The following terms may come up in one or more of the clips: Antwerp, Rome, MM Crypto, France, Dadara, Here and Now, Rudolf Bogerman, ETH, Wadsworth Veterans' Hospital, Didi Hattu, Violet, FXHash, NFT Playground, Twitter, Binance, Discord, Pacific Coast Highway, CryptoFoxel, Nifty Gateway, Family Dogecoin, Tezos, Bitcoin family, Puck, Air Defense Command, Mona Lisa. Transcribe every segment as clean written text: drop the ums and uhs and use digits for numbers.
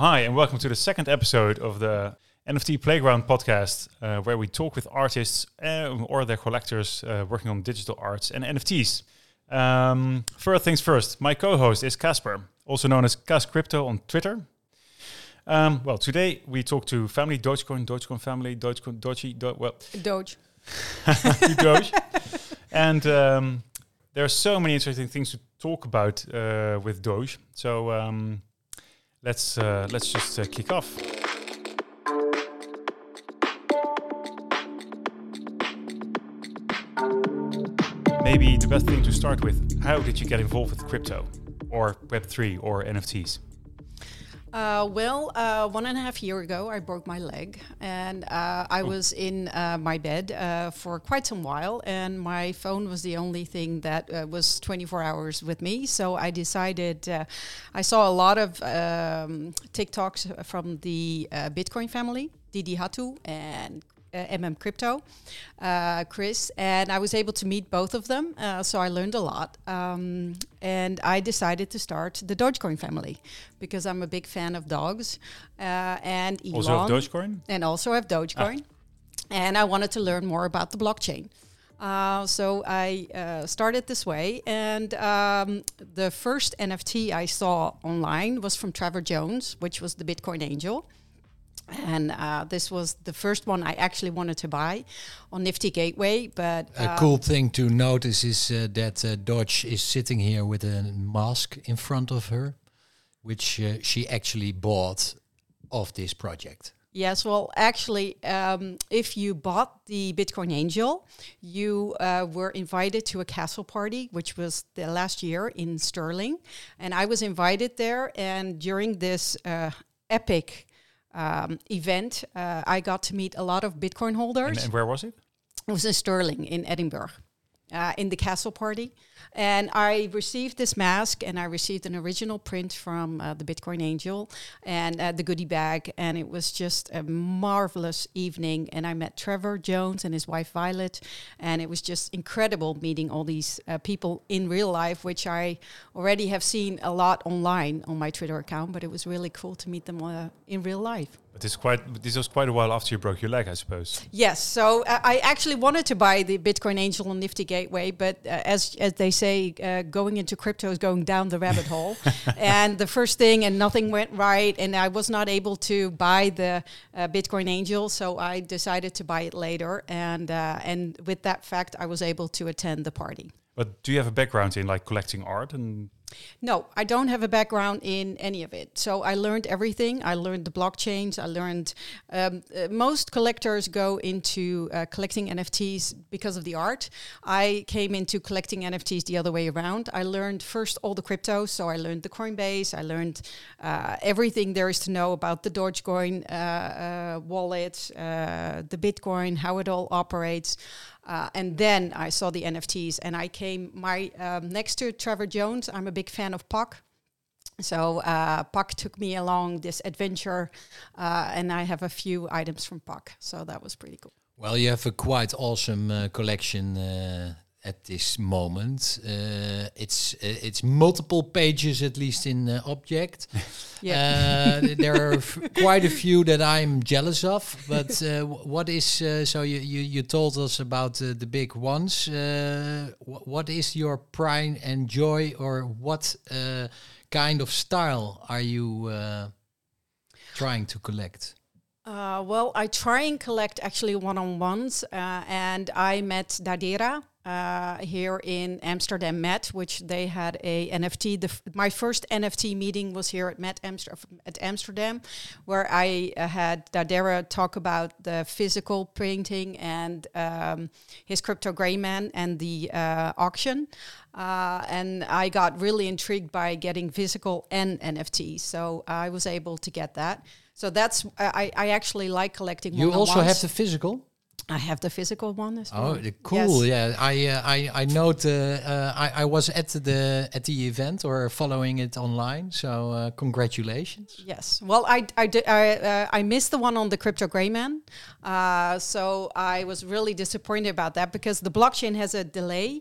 Hi, and welcome to the second episode of the NFT Playground podcast, where we talk with artists or their collectors working on digital arts and NFTs. First things first, my co-host is Casper, also known as Cas Crypto on Twitter. Well, today we talk to Family Dogecoin, Dogecoin Family, Dogecoin, Doge. And there are so many interesting things to talk about with Doge. So let's just kick off. Maybe the best thing to start with, how did you get involved with crypto or Web3 or NFTs? Well, 1.5 years ago, I broke my leg and I was in my bed for quite some while, and my phone was the only thing that was 24 hours with me. So I decided, I saw a lot of TikToks from the Bitcoin family, Didi Hattu and MM Crypto, Chris, and I was able to meet both of them, so I learned a lot, and I decided to start the Dogecoin family because I'm a big fan of dogs, and Elon. Also have Dogecoin? And also have Dogecoin, and I wanted to learn more about the blockchain. So I started this way, and the first NFT I saw online was from Trevor Jones, which was the Bitcoin Angel. And this was the first one I actually wanted to buy on Nifty Gateway. But a cool thing to notice is that Doge is sitting here with a mask in front of her, which she actually bought of this project. Yes, well, actually, if you bought the Bitcoin Angel, you were invited to a castle party, which was the last year in Stirling. And I was invited there. And during this epic event, I got to meet a lot of Bitcoin holders. And where was it? It was in Stirling, in Edinburgh, in the castle party. And I received this mask, and I received an original print from the Bitcoin Angel and the goodie bag. And it was just a marvelous evening. And I met Trevor Jones and his wife, Violet. And it was just incredible meeting all these people in real life, which I already have seen a lot online on my Twitter account. But it was really cool to meet them in real life. But this was quite a while after you broke your leg, I suppose. Yes. So I actually wanted to buy the Bitcoin Angel on Nifty Gateway. But as they say, going into crypto is going down the rabbit hole, and the first thing and nothing went right, and I was not able to buy the Bitcoin Angel, so I decided to buy it later, and with that fact, I was able to attend the party. But do you have a background in like collecting art and? No, I don't have a background in any of it. So I learned everything. I learned the blockchains. I learned most collectors go into collecting NFTs because of the art. I came into collecting NFTs the other way around. I learned first all the crypto. So I learned the Coinbase. I learned everything there is to know about the Dogecoin wallet, the Bitcoin, how it all operates. And then I saw the NFTs, and I came next to Trevor Jones. I'm a big fan of Puck. So Puck took me along this adventure, and I have a few items from Puck. So that was pretty cool. Well, you have a quite awesome collection at this moment. It's multiple pages, at least in object. Yeah. There are quite a few that I'm jealous of. But what is so? You told us about the big ones. What is your pride and joy, or what kind of style are you trying to collect? Well, I try and collect actually one-on-ones, and I met Dadara here in Amsterdam Met, which they had a NFT. My first NFT meeting was here at Met at Amsterdam, where I had Dadara talk about the physical printing and his crypto gray man and the auction. And I got really intrigued by getting physical and NFT, so I was able to get that. So that's I actually like collecting. You also have the physical. I have the physical one as well. Oh, cool! Yes. Yeah, I note. I was at the event or following it online. So congratulations! Yes. Well, I missed the one on the Crypto Gray Man. So I was really disappointed about that because the blockchain has a delay.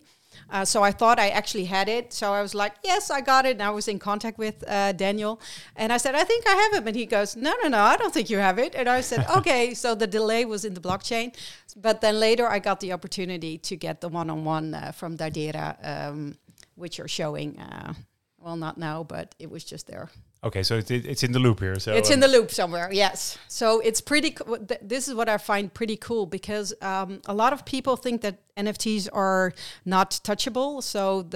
So I thought I actually had it. So I was like, yes, I got it. And I was in contact with Daniel. And I said, I think I have it. And he goes, no, I don't think you have it. And I said, okay. So the delay was in the blockchain. But then later I got the opportunity to get the one-on-one from Dadara, which you're showing. Well, not now, but it was just there. Okay, so it's in the loop here. So it's in the loop somewhere, yes. So it's pretty. This is what I find pretty cool, because a lot of people think that NFTs are not touchable. So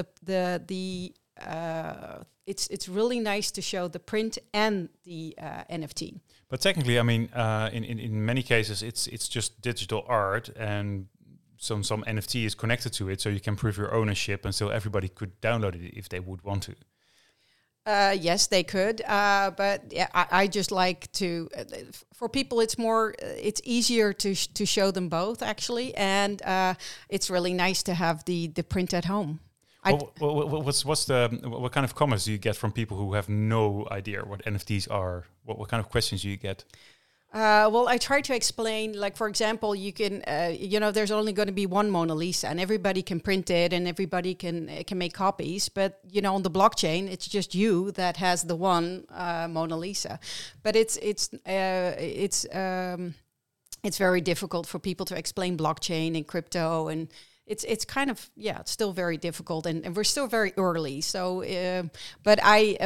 it's really nice to show the print and the NFT. But technically, I mean, in many cases, it's just digital art, and some NFT is connected to it, so you can prove your ownership, and so everybody could download it if they would want to. Yes, they could. But yeah, I just like to, for people, it's easier to show them both, actually. And it's really nice to have the print at home. What kind of comments do you get from people who have no idea what NFTs are? What kind of questions do you get? Well, I try to explain, like, for example, you can, there's only going to be one Mona Lisa, and everybody can print it and everybody can make copies. But, on the blockchain, it's just you that has the one Mona Lisa. But it's very difficult for people to explain blockchain and crypto, and it's kind of, it's still very difficult, and we're still very early. So, but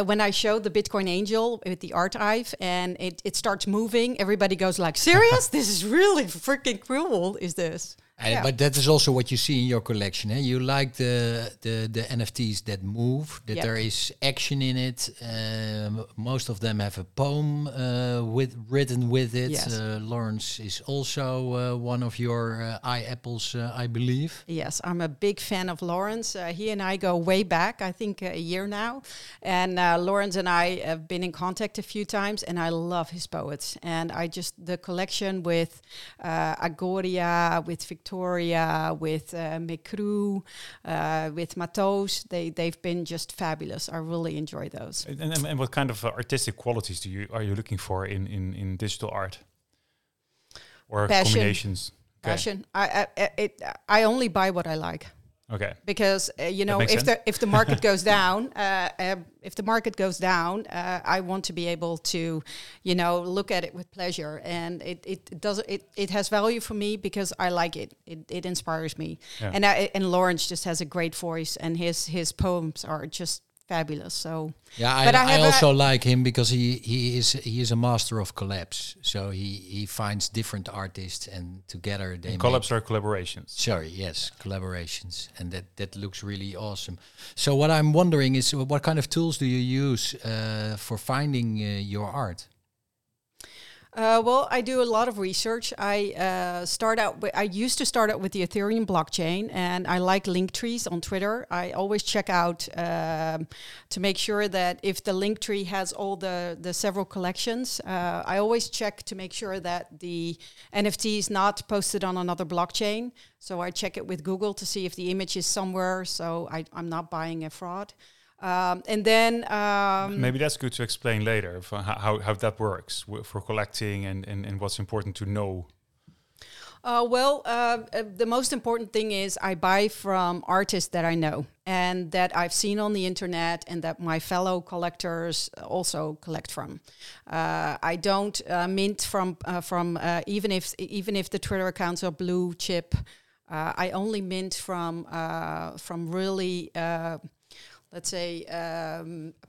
when I showed the Bitcoin Angel with the archive and it starts moving, everybody goes like, serious? This is really freaking cool, is this? But that is also what you see in your collection. Eh? You like the NFTs that move, that there is action in it. Most of them have a poem written with it. Yes. Lawrence is also one of your iApples, I believe. Yes, I'm a big fan of Lawrence. He and I go way back, I think a year now. And Lawrence and I have been in contact a few times, and I love his poets. And I just, the collection with Agoria, with Victoria, with Mekru, with Matos, they've been just fabulous. I really enjoy those. And what kind of artistic qualities are you looking for in digital art? Or passion. Combinations? Okay. Passion. I only buy what I like. Okay. Because if the market goes down, I want to be able to, look at it with pleasure, and it has value for me because I like it. It inspires me, and Lawrence just has a great voice, and his poems are just fabulous. So I also like him because he is a master of collabs. So he finds different artists, and together they collabs are collaborations. Sorry, yes, collaborations, and that looks really awesome. So what I'm wondering is, what kind of tools do you use for finding your art? Well, I do a lot of research. I used to start out with the Ethereum blockchain, and I like link trees on Twitter. I always check out to make sure that if the link tree has all the several collections, I always check to make sure that the NFT is not posted on another blockchain. So I check it with Google to see if the image is somewhere. So I'm not buying a fraud. And then maybe that's good to explain later for how that works for collecting and what's important to know. The most important thing is I buy from artists that I know and that I've seen on the internet and that my fellow collectors also collect from. I don't mint from even if the Twitter accounts are blue chip. I only mint from really. Let's say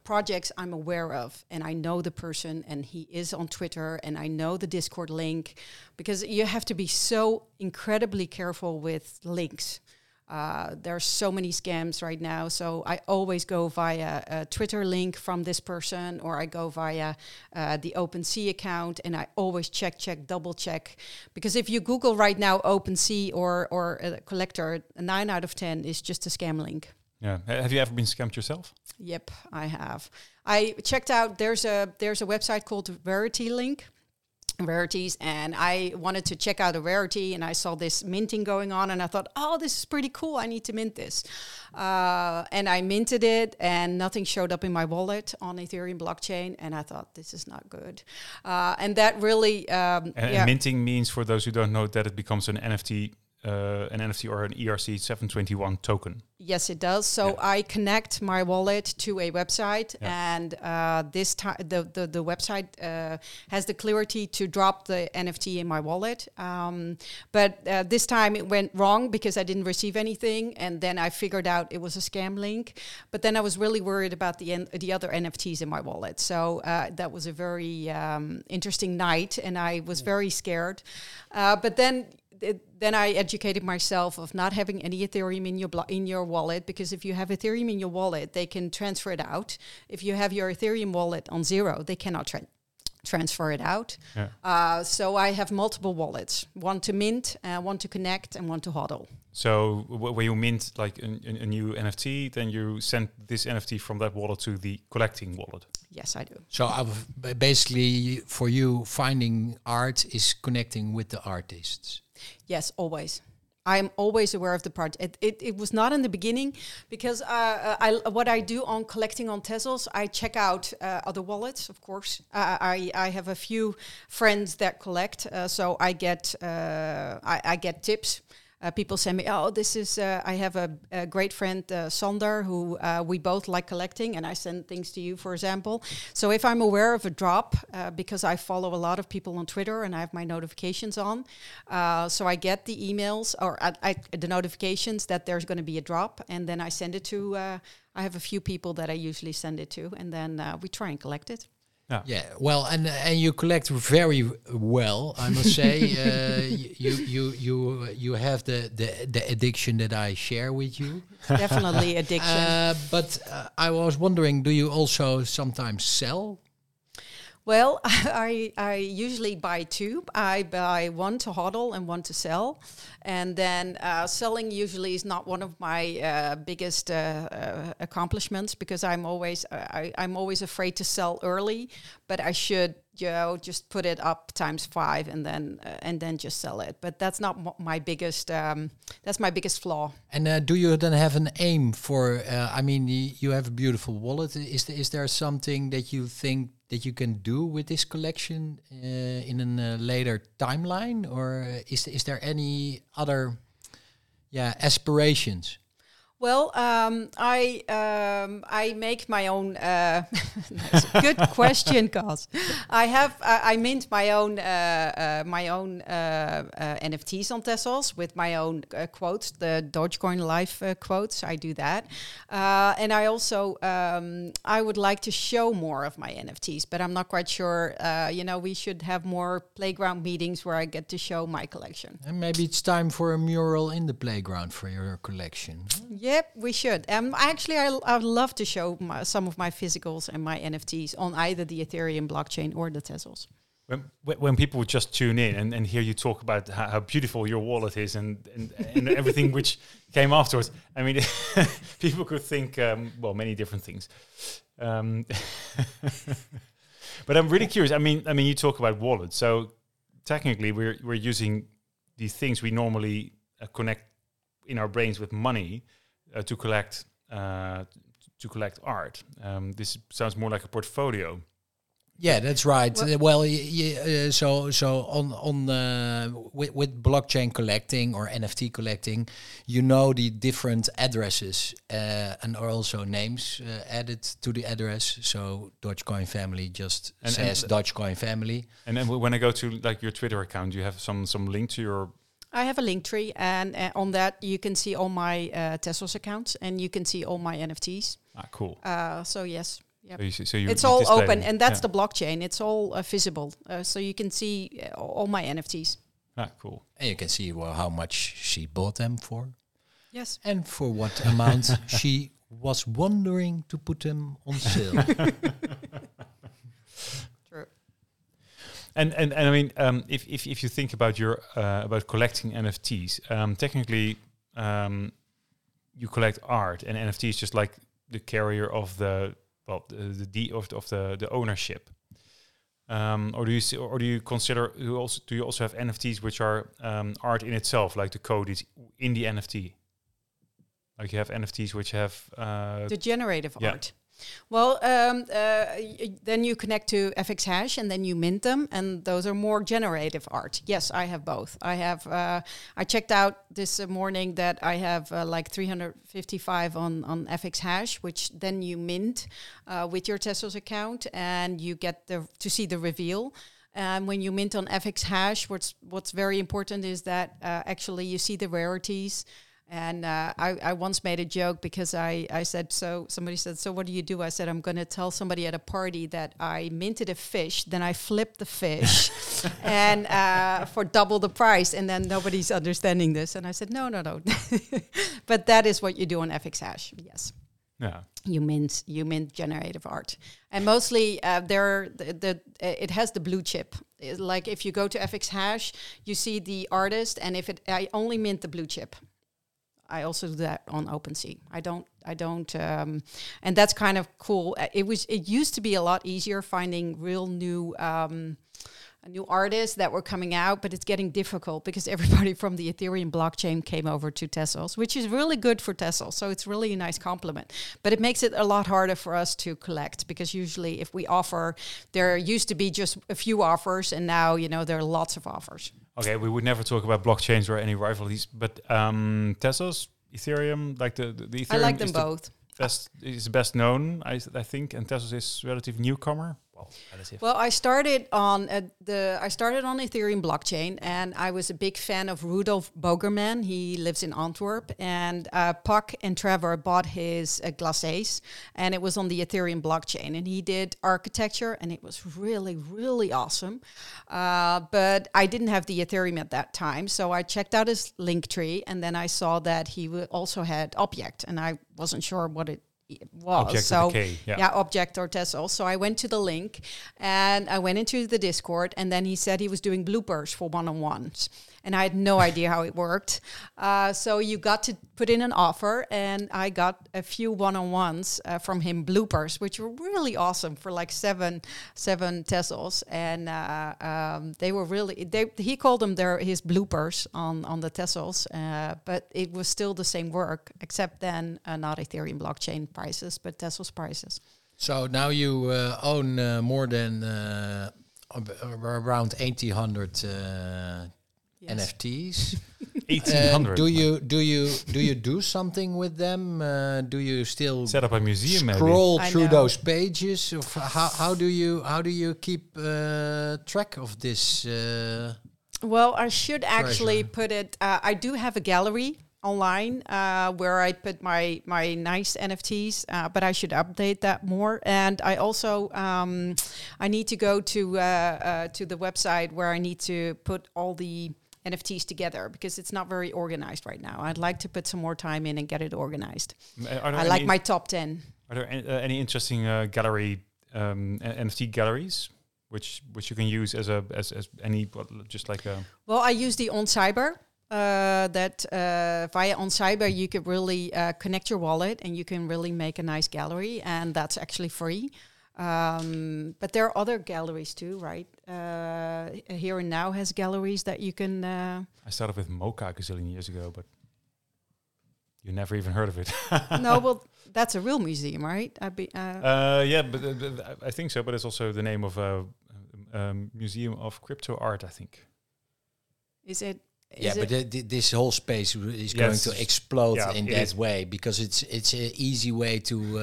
projects I'm aware of, and I know the person, and he is on Twitter, and I know the Discord link, because you have to be so incredibly careful with links. There are so many scams right now, so I always go via a Twitter link from this person, or I go via the OpenSea account, and I always double check, because if you Google right now OpenSea or collector, 9 out of 10 is just a scam link. Yeah. Have you ever been scammed yourself? Yep, I have. I checked out, there's a website called Rarities, and I wanted to check out a rarity, and I saw this minting going on, and I thought, oh, this is pretty cool, I need to mint this. And I minted it, and nothing showed up in my wallet on Ethereum blockchain, and I thought, this is not good. And that really... minting means, for those who don't know, that it becomes an NFT an NFT or an ERC721 token? Yes, it does. So I connect my wallet to a website, and this time the website has the clarity to drop the NFT in my wallet. But this time it went wrong because I didn't receive anything, and then I figured out it was a scam link. But then I was really worried about the other NFTs in my wallet. So that was a very interesting night, and I was very scared. But then I educated myself of not having any Ethereum in your wallet, because if you have Ethereum in your wallet, they can transfer it out. If you have your Ethereum wallet on zero, they cannot transfer it out. Yeah. So I have multiple wallets: one to mint, one to connect, and one to hodl. So when you mint like a new NFT, then you send this NFT from that wallet to the collecting wallet. Yes, I do. So basically, for you, finding art is connecting with the artists. Yes, always. I'm always aware of the project. It was not in the beginning, because what I do on collecting on Tezos, I check out other wallets, of course. I have a few friends that collect, so I get I get tips. People send me, I have a great friend, Sander, who we both like collecting, and I send things to you, for example. So if I'm aware of a drop, because I follow a lot of people on Twitter and I have my notifications on, so I get the emails or the notifications that there's going to be a drop, and then I send it to, I have a few people that I usually send it to, and then we try and collect it. Yeah. Well, and you collect very well, I must say. You have the addiction that I share with you. Definitely addiction. But I was wondering, do you also sometimes sell? Well, I usually buy two. I buy one to hodl and one to sell. And then selling usually is not one of my biggest accomplishments, because I'm always afraid to sell early, but I should just put it up times 5 and then just sell it. But that's not my biggest that's my biggest flaw. And do you then have an aim for you have a beautiful wallet. Is there something that you think that you can do with this collection in a later timeline, or is there any other aspirations? Well, I make my own. That's a good question, Cas. I mint my own NFTs on Tezos with my own quotes, the Dogecoin life quotes. I do that, and I also I would like to show more of my NFTs, but I'm not quite sure. We should have more playground meetings where I get to show my collection. And maybe it's time for a mural in the playground for your collection. Yeah. Yep, we should. Actually, I'd love to show some of my physicals and my NFTs on either the Ethereum blockchain or the Tezos. When people would just tune in and hear you talk about how beautiful your wallet is and everything which came afterwards, I mean, people could think, many different things. But I'm really curious. I mean, you talk about wallets. So technically, we're using the things we normally connect in our brains with money. To collect art. This sounds more like a portfolio. Yeah, that's right. So with blockchain collecting or NFT collecting, you know the different addresses and also names added to the address. So Dogecoin family just says Dogecoin family. And then when I go to like your Twitter account, you have some link to your. I have a link tree, and on that you can see all my Tezos accounts, and you can see all my NFTs. Ah, cool. So yes, yep. So it's all open, and that's the blockchain. It's all visible, so you can see all my NFTs. Ah, cool. And you can see how much she bought them for. Yes. And for what amount she was wondering to put them on sale. And I mean, if you think about your about collecting NFTs, technically you collect art, and NFT is just like the carrier of the ownership. Or do you also have NFTs which are art in itself, like the code is in the NFT? Like you have NFTs which have... the generative art. Well, then you connect to FXHash and then you mint them, and those are more generative art. Yes, I have both. I have. I checked out this morning that I have like 355 on FXHash, which then you mint with your Tezos account, and you get to see the reveal. When you mint on FXHash, what's very important is that actually you see the rarities. And I once made a joke because I said, somebody said, so what do you do? I said, I'm going to tell somebody at a party that I minted a fish, then I flipped the fish and for double the price. And then nobody's understanding this. And I said, no. But that is what you do on FXHash. Yes. Yeah. You mint generative art. And mostly it has the blue chip. Like if you go to FXHash, you see the artist. And I only mint the blue chip. I also do that on OpenSea. I don't, and that's kind of cool. It used to be a lot easier finding real new artists that were coming out, but it's getting difficult because everybody from the Ethereum blockchain came over to Tezos, which is really good for Tezos. So it's really a nice compliment, but it makes it a lot harder for us to collect because usually if we offer, there used to be just a few offers and now, there are lots of offers. Okay, we would never talk about blockchains or any rivalries, but Tezos, Ethereum, like the Ethereum. I like them both. Is best known, I think, and Tezos is relative newcomer. Well, I started on Ethereum blockchain, and I was a big fan of Rudolf Bogerman. He lives in Antwerp, and Puck and Trevor bought his glacés, and it was on the Ethereum blockchain. And he did architecture, and it was really, really awesome. But I didn't have the Ethereum at that time, so I checked out his Linktree, and then I saw that he also had Object, and I wasn't sure what it was. Object so K, yeah, Object or Tezos. So I went to the link and I went into the Discord, and then he said he was doing bloopers for one-on-ones, and I had no idea how it worked. So you got to put in an offer, and I got a few one-on-ones from him, bloopers, which were really awesome for like seven Tezos, and they were really. He called them his bloopers on the Tezos, but it was still the same work, except then not Ethereum blockchain prices, but Tezos prices. So now you own more than around 1,800. NFTs. 1,800. Do you do something with them? Do you still set up a museum? Scroll maybe through those pages? Of how do you keep track of this? Well, I should actually put it. I do have a gallery online where I put my nice NFTs, but I should update that more. And I also I need to go to the website where I need to put all the NFTs together because it's not very organized right now. I'd like to put some more time in and get it organized. I like my top 10. Are there any interesting gallery NFT galleries which you can use as any just like a? Well, I use the OnCyber. Via OnCyber you could really connect your wallet and you can really make a nice gallery, and that's actually free. But there are other galleries too, right? Here and Now has galleries that you can... I started with Mocha a gazillion years ago, but you never even heard of it. No, well, that's a real museum, right? I think so, but it's also the name of a museum of crypto art, I think. Is it? This whole space is going to explode in that way because it's an easy way to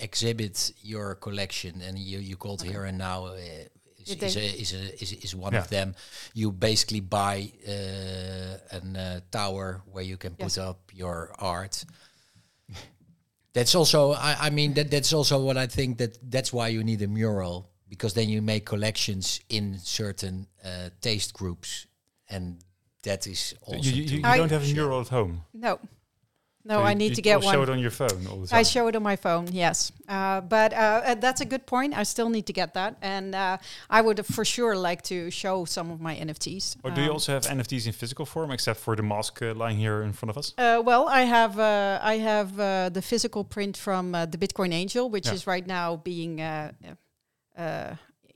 exhibit your collection, and you called Here and Now is one of them. You basically buy a tower where you can put up your art. That's also that's also what I think that's why you need a mural, because then you make collections in certain taste groups and. That is also... You don't have a mural at home? No, so I need to get one. You show it on your phone all the time? I show it on my phone, yes. But that's a good point. I still need to get that. And I would for sure like to show some of my NFTs. Or do you also have NFTs in physical form, except for the mask lying here in front of us? Well, I have the physical print from the Bitcoin Angel, which is right now being...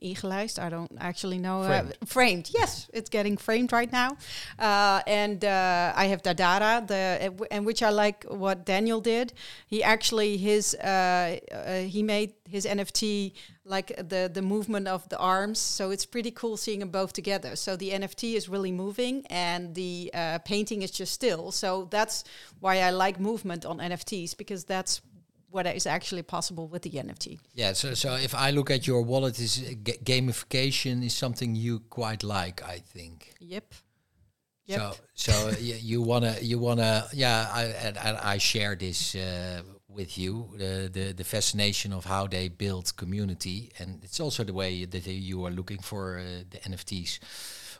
eagleized. I don't actually know. Framed. Yes, it's getting framed right now. And I have Dadara, and which I like what Daniel did. He actually he made his NFT like the movement of the arms. So it's pretty cool seeing them both together. So the NFT is really moving and the painting is just still. So that's why I like movement on NFTs, because that's what is actually possible with the NFT. Yeah, so if I look at your wallet, is gamification is something you quite like, I think. Yep. So you wanna yeah, I share this with you, the fascination of how they build community, and it's also the way that you are looking for the NFTs.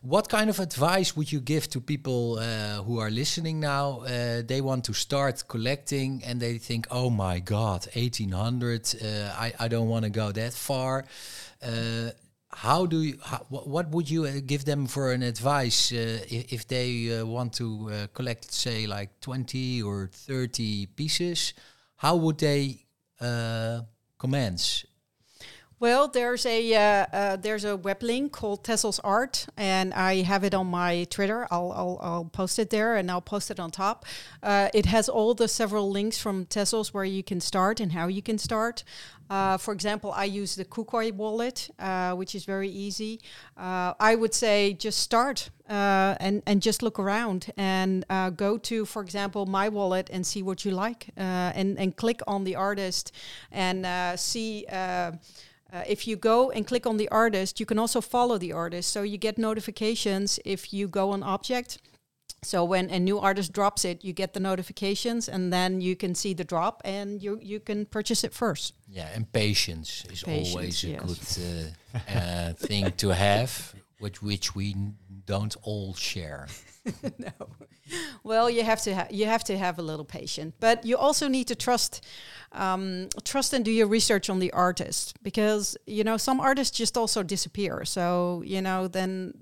What kind of advice would you give to people who are listening now? They want to start collecting and they think, oh my God, 1800, I don't want to go that far. What would you give them for an advice if they want to collect, say, like 20 or 30 pieces? How would they commence? Well, there's a web link called Tezos Art, and I have it on my Twitter. I'll post it there, and I'll post it on top. It has all the several links from Tezos where you can start and how you can start. For example, I use the Kukoi wallet, which is very easy. I would say just start and just look around and go to, for example, my wallet and see what you like, and click on the artist and see. If you go and click on the artist, you can also follow the artist. So you get notifications if you go on object. So when a new artist drops it, you get the notifications, and then you can see the drop and you can purchase it first. Yeah, and patience is always a good thing to have, which we don't all share. No. Well, you have to have a little patience, but you also need to trust and do your research on the artist, because some artists just also disappear. So then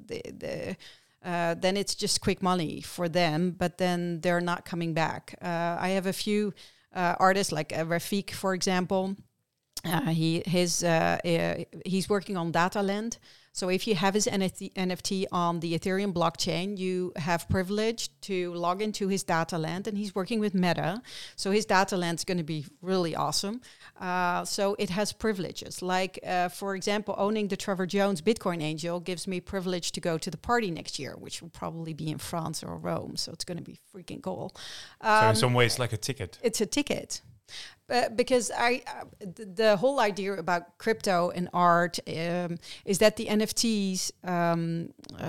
then it's just quick money for them, but then they're not coming back. I have a few artists like Rafik, for example. He's working on Dataland. So if you have his NFT on the Ethereum blockchain, you have privilege to log into his Dataland, and he's working with Meta. So his Dataland is going to be really awesome. So it has privileges. Like, for example, owning the Trevor Jones Bitcoin Angel gives me privilege to go to the party next year, which will probably be in France or Rome. So it's going to be freaking cool. So in some ways, like a ticket. It's a ticket. Because the whole idea about crypto and art is that the NFTs,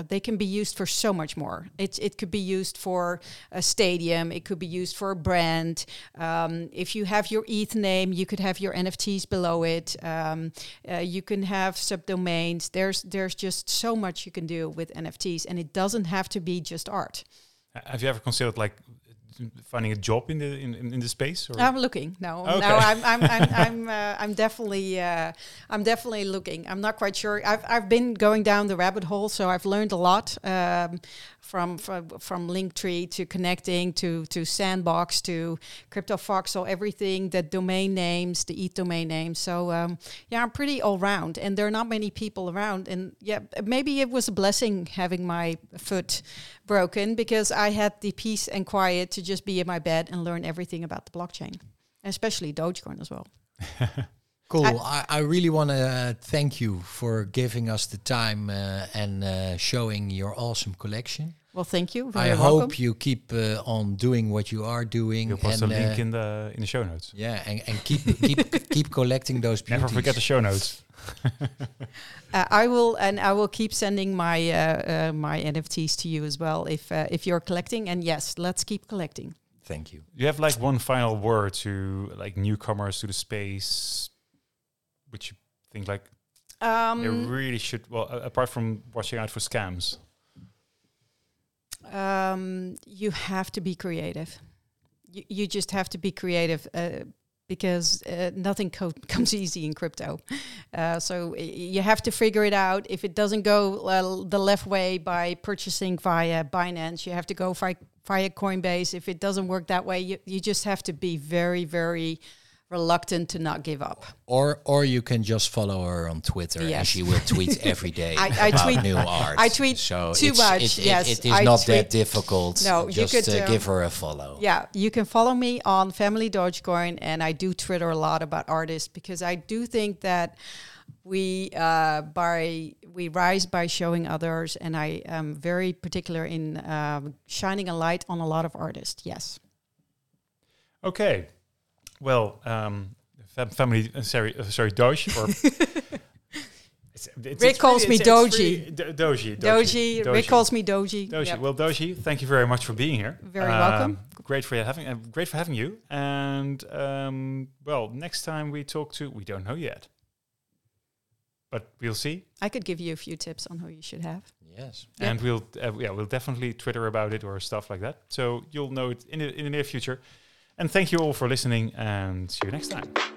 they can be used for so much more. It could be used for a stadium. It could be used for a brand. If you have your ETH name, you could have your NFTs below it. You can have subdomains. There's just so much you can do with NFTs, and it doesn't have to be just art. Have you ever considered finding a job in the space? Or? I'm looking. No, okay. No, I'm definitely looking. I'm not quite sure. I've been going down the rabbit hole, so I've learned a lot from Linktree to connecting to Sandbox to CryptoFoxel, everything, the domain names, the ETH domain names. So I'm pretty all round, and there are not many people around. And maybe it was a blessing having my foot broken, because I had the peace and quiet to just be in my bed and learn everything about the blockchain, especially Dogecoin as well. Cool. I really want to thank you for giving us the time and showing your awesome collection. Well, thank you. I hope you keep on doing what you are doing. You'll post a link in the show notes. Yeah, and keep collecting those beauties. Never forget the show notes. I will keep sending my my NFTs to you as well if you're collecting. And yes, let's keep collecting. Thank you. You have one final word to newcomers to the space, which you think they really should. Well, apart from watching out for scams, you have to be creative. You just have to be creative. Because nothing comes easy in crypto. So you have to figure it out. If it doesn't go the left way by purchasing via Binance, you have to go via Coinbase. If it doesn't work that way, you just have to be very, very reluctant to not give up. Or you can just follow her on Twitter, yes, and she will tweet every day about tweet, new art. I tweet so too much. It is not that difficult. No, just you could give her a follow. Yeah, you can follow me on Family Dogecoin, and I do Twitter a lot about artists because I do think that we rise by showing others, and I am very particular in shining a light on a lot of artists. Yes. Okay. Well, family, sorry, Doge. Or Rick calls me Doji. Doji. Rick calls me Doji. Doji. Yep. Well, Doji, thank you very much for being here. Very welcome. Great for having you. And well, next time we talk to, we don't know yet, but we'll see. I could give you a few tips on who you should have. Yes, yep. And we'll definitely Twitter about it or stuff like that. So you'll know it in the near future. And thank you all for listening, and see you next time.